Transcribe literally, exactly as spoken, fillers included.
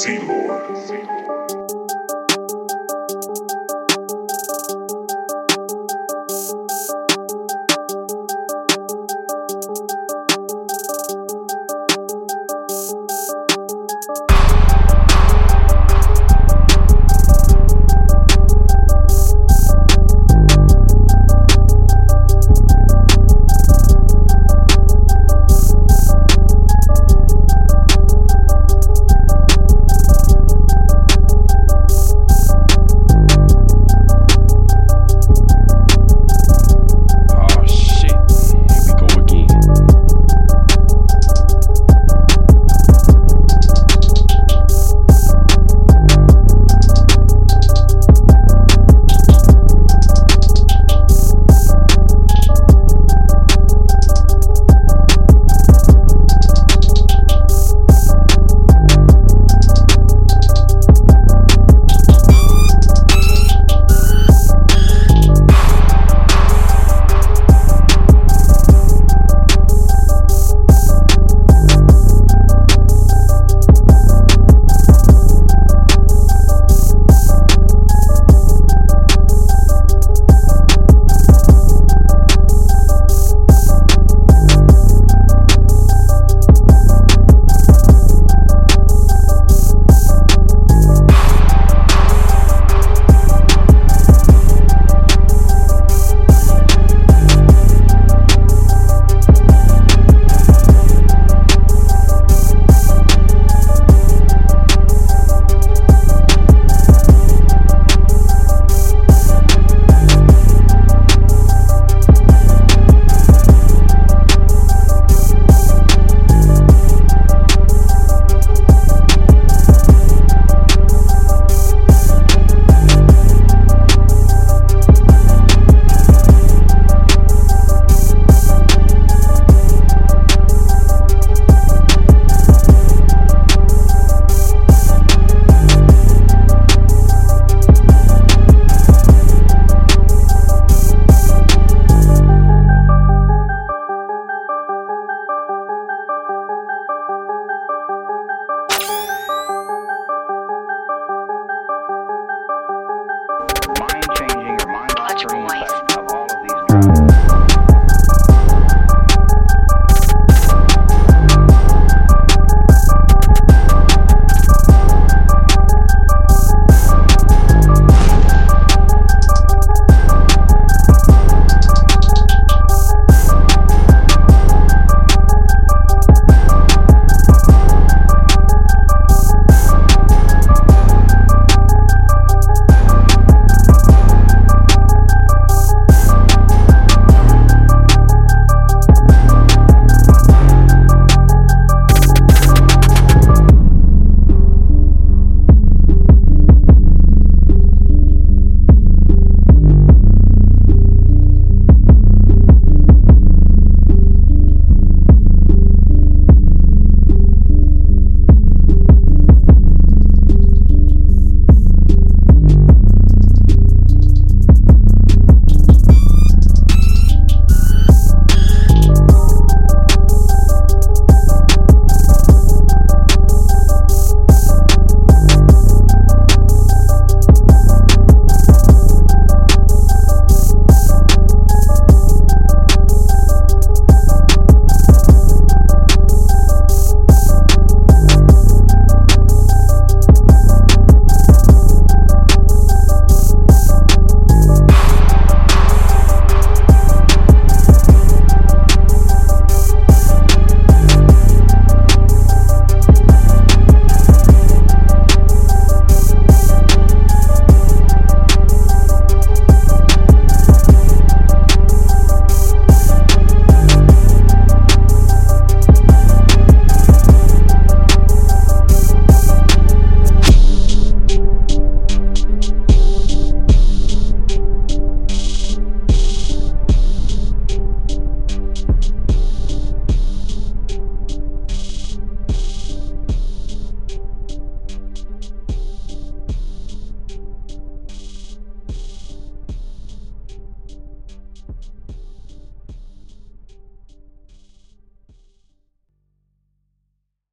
Zero.